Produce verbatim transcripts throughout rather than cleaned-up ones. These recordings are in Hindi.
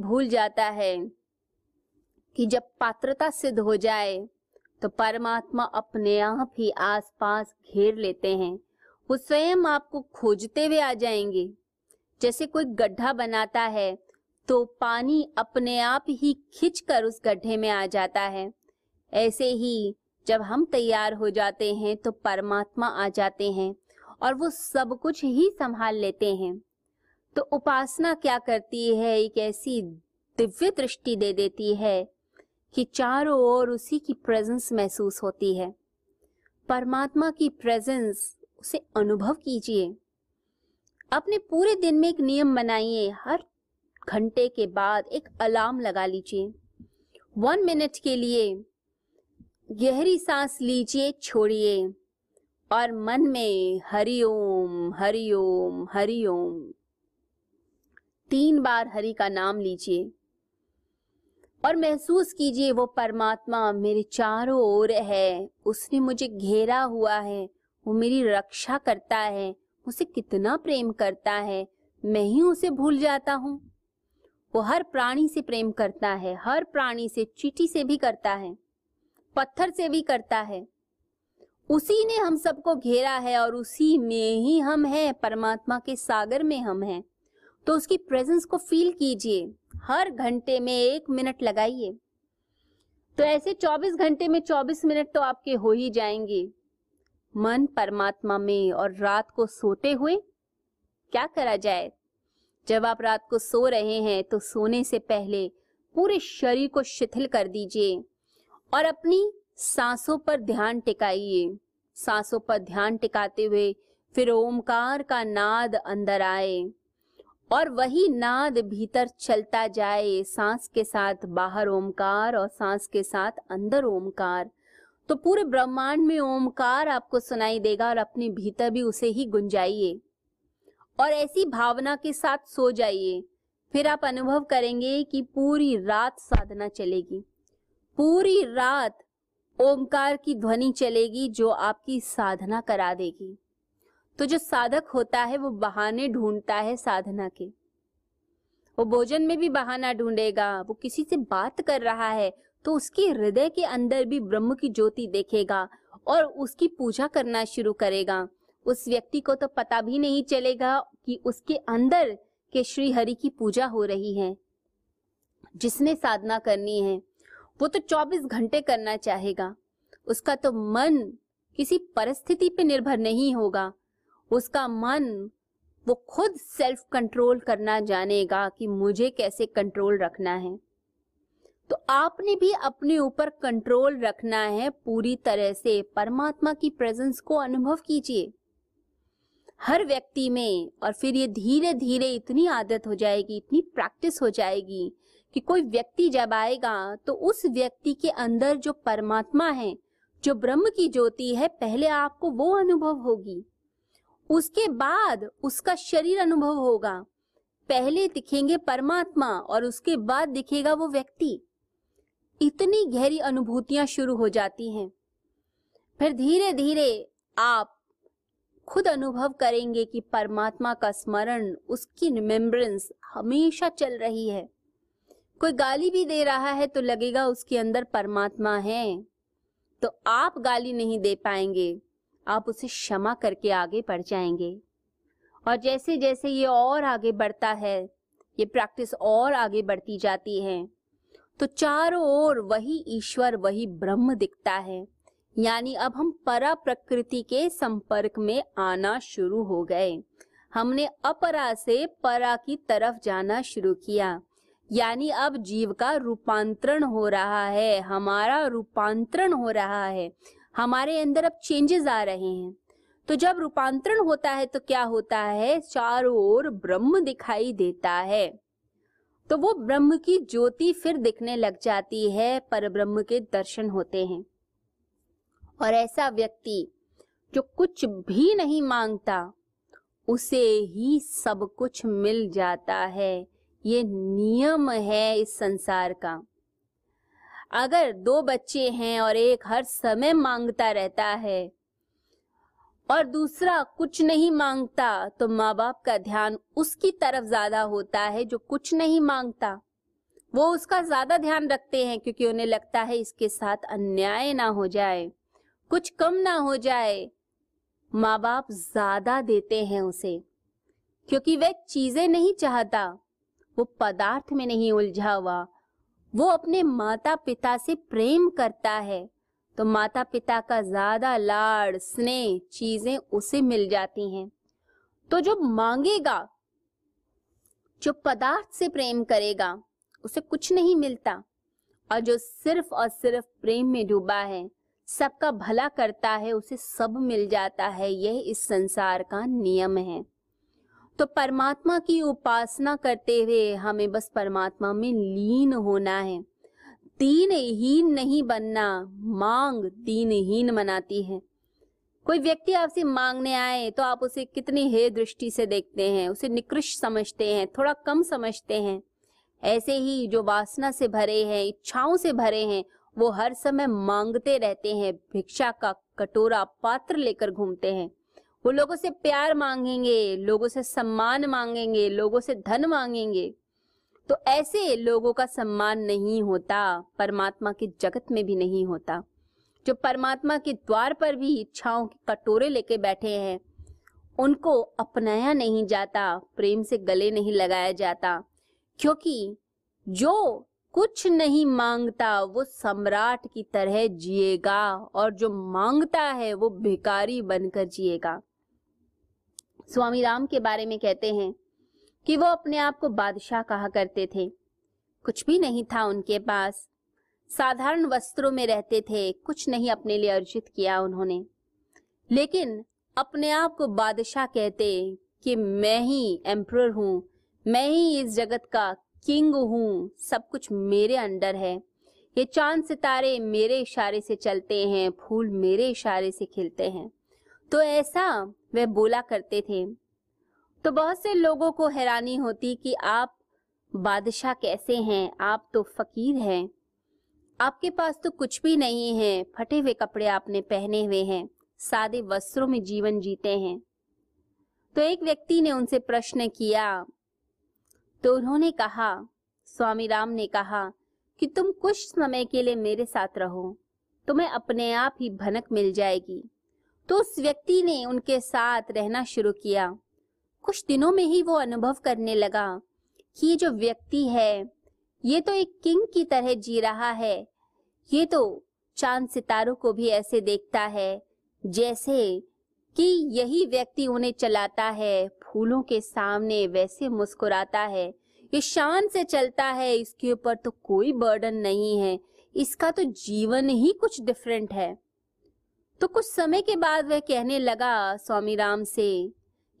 भूल जाता है कि जब पात्रता सिद्ध हो जाए तो परमात्मा अपने आप ही आसपास घेर लेते हैं। वो स्वयं आपको खोजते हुए आ जाएंगे। जैसे कोई गड्ढा बनाता है तो पानी अपने आप ही खींचकर उस गड्ढे में आ जाता है। ऐसे ही जब हम तैयार हो जाते हैं तो परमात्मा आ जाते हैं और वो सब कुछ ही संभाल लेते हैं। तो उपासना क्या करती है, एक ऐसी दिव्य दृष्टि दे देती है कि चारों ओर उसी की प्रेजेंस महसूस होती है। परमात्मा की प्रेजेंस उसे अनुभव कीजिए। अपने पूरे दिन में एक नियम बनाइए, हर घंटे के बाद एक अलार्म लगा लीजिए। वन मिनट के लिए गहरी सांस लीजिए, छोड़िए और मन में हरिओम हरिओम हरिओम तीन बार हरि का नाम लीजिए और महसूस कीजिए वो परमात्मा मेरे चारों ओर है, उसने मुझे घेरा हुआ है, वो मेरी रक्षा करता है, उसे कितना प्रेम करता है। मैं ही उसे भूल जाता हूँ। वो हर प्राणी से प्रेम करता है, हर प्राणी से, चींटी से भी करता है, पत्थर से भी करता है। उसी ने हम सबको घेरा है और उसी में ही हम हैं, परमात्मा के सागर में हम हैं। तो उसकी प्रेजेंस को फील कीजिए। हर घंटे में एक मिनट लगाइए। तो ऐसे चौबीस घंटे में चौबीस मिनट तो आपके हो ही जाएंगे मन परमात्मा में। और रात को सोते हुए क्या करा जाए? जब आप रात को सो रहे हैं तो सोने से पहले पूरे शरीर को शिथिल कर दीजिए और अपनी सांसों पर ध्यान टिकाइए। सांसों पर ध्यान टिकाते हुए फिर ओमकार का नाद अंदर आए और वही नाद भीतर चलता जाए। सांस के साथ बाहर ओमकार और सांस के साथ अंदर ओमकार। तो पूरे ब्रह्मांड में ओमकार आपको सुनाई देगा और अपने भीतर भी उसे ही गुंजाइए और ऐसी भावना के साथ सो जाइए। फिर आप अनुभव करेंगे कि पूरी रात साधना चलेगी, पूरी रात ओमकार की ध्वनि चलेगी जो आपकी साधना करा देगी। तो जो साधक होता है वो बहाने ढूंढता है साधना के। वो भोजन में भी बहाना ढूंढेगा, वो किसी से बात कर रहा है तो उसके हृदय के अंदर भी ब्रह्म की ज्योति देखेगा और उसकी पूजा करना शुरू करेगा। उस व्यक्ति को तो पता भी नहीं चलेगा कि उसके अंदर के श्री हरि की पूजा हो रही है। जिसने साधना करनी है वो तो चौबीस घंटे करना चाहेगा। उसका तो मन किसी परिस्थिति पे निर्भर नहीं होगा। उसका मन वो खुद सेल्फ कंट्रोल करना जानेगा कि मुझे कैसे कंट्रोल रखना है। तो आपने भी अपने ऊपर कंट्रोल रखना है पूरी तरह से। परमात्मा की प्रेजेंस को अनुभव कीजिए हर व्यक्ति में और फिर ये धीरे धीरे इतनी आदत हो जाएगी, इतनी प्रैक्टिस हो जाएगी कि कोई व्यक्ति जब आएगा तो उस व्यक्ति के अंदर जो परमात्मा है, जो ब्रह्म की ज्योति है, पहले आपको वो अनुभव होगी, उसके बाद उसका शरीर अनुभव होगा। पहले दिखेंगे परमात्मा और उसके बाद दिखेगा वो व्यक्ति। इतनी गहरी अनुभूतियां शुरू हो जाती हैं। फिर धीरे धीरे आप खुद अनुभव करेंगे कि परमात्मा का स्मरण, उसकी रिमेम्बरेंस हमेशा चल रही है। कोई गाली भी दे रहा है तो लगेगा उसके अंदर परमात्मा है। तो आप गाली नहीं दे पाएंगे, आप उसे क्षमा करके आगे बढ़ जाएंगे। और जैसे जैसे ये और आगे बढ़ता है, ये प्रैक्टिस और आगे बढ़ती जाती है, तो चारों ओर वही ईश्वर, वही ब्रह्म दिखता है। यानी अब हम परा प्रकृति के संपर्क में आना शुरू हो गए। हमने अपरा से परा की तरफ जाना शुरू किया। यानी अब जीव का रूपांतरण हो रहा है, हमारा रूपांतरण हो रहा है, हमारे अंदर अब चेंजेस आ रहे हैं। तो जब रूपांतरण होता है तो क्या होता है? चारों ओर ब्रह्म दिखाई देता है। तो वो ब्रह्म की ज्योति फिर दिखने लग जाती है, परब्रह्म के दर्शन होते हैं। और ऐसा व्यक्ति जो कुछ भी नहीं मांगता, उसे ही सब कुछ मिल जाता है। ये नियम है इस संसार का। अगर दो बच्चे हैं और एक हर समय मांगता रहता है और दूसरा कुछ नहीं मांगता, तो माँ बाप का ध्यान उसकी तरफ ज्यादा होता है जो कुछ नहीं मांगता। वो उसका ज्यादा ध्यान रखते हैं क्योंकि उन्हें लगता है इसके साथ अन्याय ना हो जाए, कुछ कम ना हो जाए। माँ बाप ज्यादा देते हैं उसे क्योंकि वह चीजें नहीं चाहता, वो पदार्थ में नहीं उलझा हुआ, वो अपने माता पिता से प्रेम करता है। तो माता पिता का ज्यादा लाड़ स्नेह चीजें उसे मिल जाती हैं। तो जो मांगेगा, जो पदार्थ से प्रेम करेगा, उसे कुछ नहीं मिलता। और जो सिर्फ और सिर्फ प्रेम में डूबा है, सबका भला करता है, उसे सब मिल जाता है। यह इस संसार का नियम है। तो परमात्मा की उपासना करते हुए हमें बस परमात्मा में लीन होना है, दीनहीन नहीं बनना। मांग दीनहीन बनाती है। कोई व्यक्ति आपसे मांगने आए तो आप उसे कितनी हे दृष्टि से देखते हैं, उसे निकृष्ट समझते हैं, थोड़ा कम समझते हैं। ऐसे ही जो वासना से भरे हैं, इच्छाओं से भरे हैं, वो हर समय मांगते रहते हैं, भिक्षा का कटोरा पात्र लेकर घूमते हैं। वो लोगों से प्यार मांगेंगे, लोगों से सम्मान मांगेंगे, लोगों से धन मांगेंगे। तो ऐसे लोगों का सम्मान नहीं होता, परमात्मा के जगत में भी नहीं होता। जो परमात्मा के द्वार पर भी इच्छाओं के कटोरे लेके बैठे हैं, उनको अपनाया नहीं जाता, प्रेम से गले नहीं लगाया जाता। क्योंकि जो कुछ नहीं मांगता वो सम्राट की तरह जिएगा, और जो मांगता है वो भिखारी बनकर जिएगा। स्वामी राम के बारे में कहते हैं कि वो अपने आप को बादशाह कहा करते थे। कुछ भी नहीं था उनके पास, साधारण वस्त्रों में रहते थे, कुछ नहीं अपने लिए अर्जित किया उन्होंने, लेकिन अपने आप को बादशाह कहते कि मैं ही एम्परर हूँ, मैं ही इस जगत का किंग हूँ, सब कुछ मेरे अंडर है, ये चांद सितारे मेरे इशारे से चलते हैं, फूल मेरे इशारे से खिलते हैं। तो ऐसा वे बोला करते थे। तो बहुत से लोगों को हैरानी होती कि आप बादशाह कैसे हैं, आप तो फकीर हैं, आपके पास तो कुछ भी नहीं है, फटे हुए कपड़े आपने पहने हुए हैं, सादे वस्त्रों में जीवन जीते हैं। तो एक व्यक्ति ने उनसे प्रश्न किया, तो उन्होंने कहा, स्वामी राम ने कहा कि तुम कुछ समय के लिए मेरे साथ रहो, तुम्हें अपने आप ही भनक मिल जाएगी। तो उस व्यक्ति ने उनके साथ रहना शुरू किया। कुछ दिनों में ही वो अनुभव करने लगा कि ये जो व्यक्ति है, ये तो एक किंग की तरह जी रहा है, ये तो चांद सितारों को भी ऐसे देखता है जैसे कि यही व्यक्ति उन्हें चलाता है, फूलों के सामने वैसे मुस्कुराता है, ये शान से चलता है, इसके ऊपर तो कोई बर्डन नहीं है, इसका तो जीवन ही कुछ डिफरेंट है। तो कुछ समय के बाद वह कहने लगा स्वामी राम से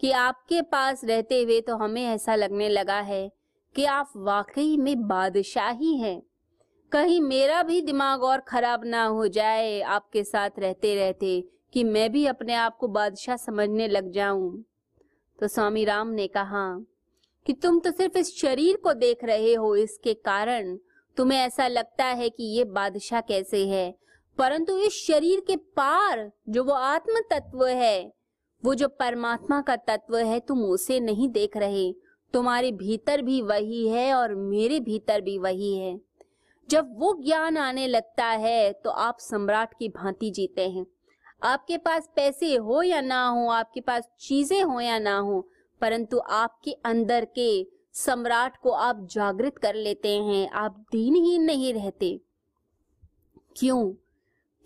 कि आपके पास रहते हुए तो हमें ऐसा लगने लगा है कि आप वाकई में बादशाह ही हैं, कहीं मेरा भी दिमाग और खराब ना हो जाए आपके साथ रहते रहते, कि मैं भी अपने आप को बादशाह समझने लग जाऊं। तो स्वामी राम ने कहा कि तुम तो सिर्फ इस शरीर को देख रहे हो, इसके कारण तुम्हें ऐसा लगता है कि ये बादशाह कैसे है, परंतु इस शरीर के पार जो वो आत्म तत्व है, वो जो परमात्मा का तत्व है, तुम उसे नहीं देख रहे। तुम्हारे भीतर भी वही है और मेरे भीतर भी वही है। जब वो ज्ञान आने लगता है तो आप सम्राट की भांति जीते हैं। आपके पास पैसे हो या ना हो, आपके पास चीजें हो या ना हो, परंतु आपके अंदर के सम्राट को आप जागृत कर लेते हैं, आप दीनहीन नहीं रहते। क्यों?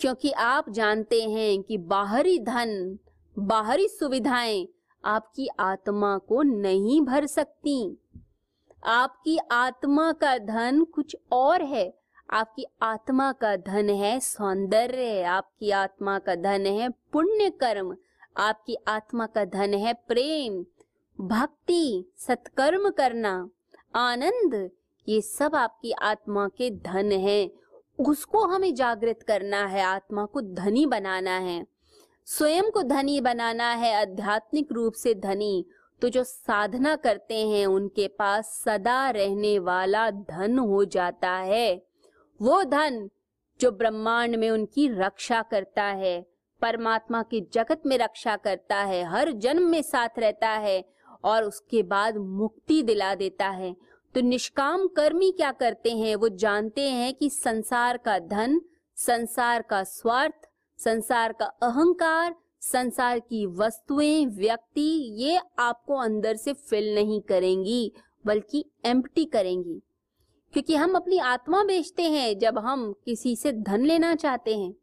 क्योंकि आप जानते हैं कि बाहरी धन, बाहरी सुविधाएं आपकी आत्मा को नहीं भर सकती। आपकी आत्मा का धन कुछ और है, आपकी आत्मा का धन है सौंदर्य, आपकी आत्मा का धन है पुण्य कर्म, आपकी आत्मा का धन है प्रेम, भक्ति, सत्कर्म करना, आनंद, ये सब आपकी आत्मा के धन है। उसको हमें जागृत करना है, आत्मा को धनी बनाना है, स्वयं को धनी बनाना है, आध्यात्मिक रूप से धनी। तो जो साधना करते हैं उनके पास सदा रहने वाला धन हो जाता है, वो धन जो ब्रह्मांड में उनकी रक्षा करता है, परमात्मा के जगत में रक्षा करता है, हर जन्म में साथ रहता है और उसके बाद मुक्ति दिला देता है। तो निष्काम कर्मी क्या करते हैं, वो जानते हैं कि संसार का धन, संसार का स्वार्थ, संसार का अहंकार, संसार की वस्तुएं, व्यक्ति, ये आपको अंदर से फिल नहीं करेंगी बल्कि एम्प्टी करेंगी। क्योंकि हम अपनी आत्मा बेचते हैं जब हम किसी से धन लेना चाहते हैं।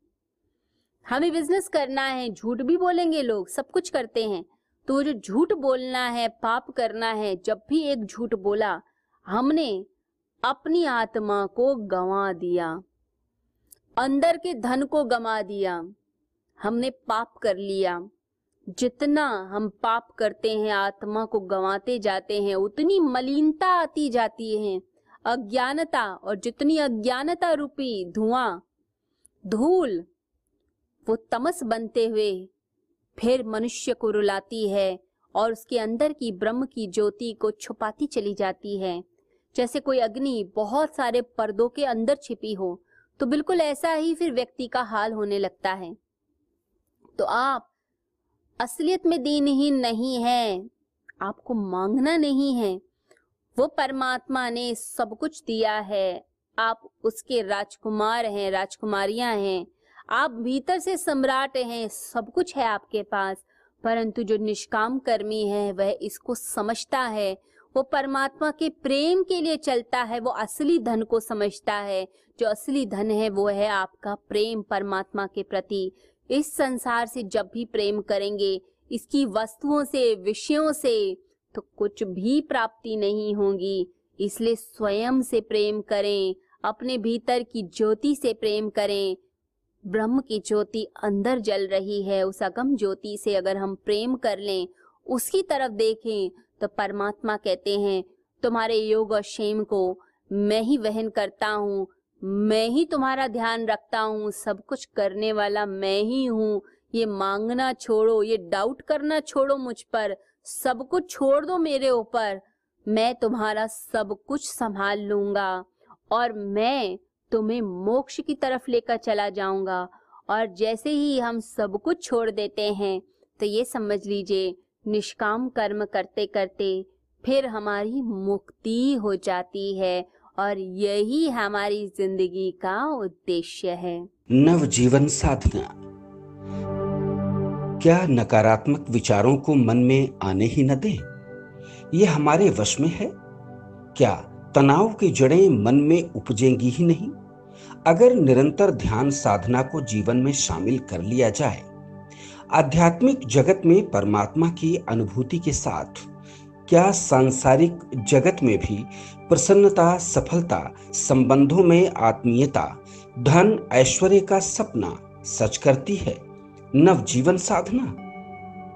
हमें बिजनेस करना है, झूठ भी बोलेंगे लोग, सब कुछ करते हैं। तो जो झूठ बोलना है, पाप करना है, जब भी एक झूठ बोला हमने अपनी आत्मा को गंवा दिया, अंदर के धन को गंवा दिया, हमने पाप कर लिया। जितना हम पाप करते हैं, आत्मा को गंवाते जाते हैं, उतनी मलिनता आती जाती है, अज्ञानता, और जितनी अज्ञानता रूपी धुआं, धूल, वो तमस बनते हुए फिर मनुष्य को रुलाती है और उसके अंदर की ब्रह्म की ज्योति को छुपाती चली जाती है। जैसे कोई अग्नि बहुत सारे पर्दों के अंदर छिपी हो, तो बिल्कुल ऐसा ही फिर व्यक्ति का हाल होने लगता है। तो आप असलियत में दीनहीन नहीं है, आपको मांगना नहीं है, वो परमात्मा ने सब कुछ दिया है। आप उसके राजकुमार हैं, राजकुमारियां हैं, आप भीतर से सम्राट हैं, सब कुछ है आपके पास। परंतु जो निष्काम कर्मी है वह इसको समझता है, वो परमात्मा के प्रेम के लिए चलता है, वो असली धन को समझता है। जो असली धन है वो है आपका प्रेम परमात्मा के प्रति। इस संसार से जब भी प्रेम करेंगे, इसकी वस्तुओं से, विषयों से, तो कुछ भी प्राप्ति नहीं होगी। इसलिए स्वयं से प्रेम करें, अपने भीतर की ज्योति से प्रेम करें। ब्रह्म की ज्योति अंदर जल रही है, उस अगम ज्योति से अगर हम प्रेम कर लें, उसकी तरफ देखें, तो परमात्मा कहते हैं तुम्हारे योग और क्षेम को मैं ही वहन करता हूँ, मैं ही तुम्हारा ध्यान रखता हूँ, सब कुछ करने वाला मैं ही हूँ। ये मांगना छोड़ो, ये डाउट करना छोड़ो, मुझ पर सब कुछ छोड़ दो, मेरे ऊपर, मैं तुम्हारा सब कुछ संभाल लूंगा और मैं तुम्हें मोक्ष की तरफ लेकर चला जाऊंगा। और जैसे ही हम सब कुछ छोड़ देते हैं, तो ये समझ लीजिए निष्काम कर्म करते करते फिर हमारी मुक्ति हो जाती है, और यही हमारी जिंदगी का उद्देश्य है। नव जीवन साधना, क्या नकारात्मक विचारों को मन में आने ही न दें, ये हमारे वश में है? क्या तनाव की जड़ें मन में उपजेंगी ही नहीं? अगर निरंतर ध्यान साधना को जीवन में शामिल कर लिया जाए, आध्यात्मिक जगत में परमात्मा की अनुभूति के साथ क्या सांसारिक जगत में भी प्रसन्नता, सफलता, संबंधों में आत्मीयता, धन, ऐश्वर्य का सपना सच करती है नवजीवन साधना?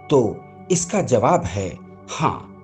तो इसका जवाब है हाँ।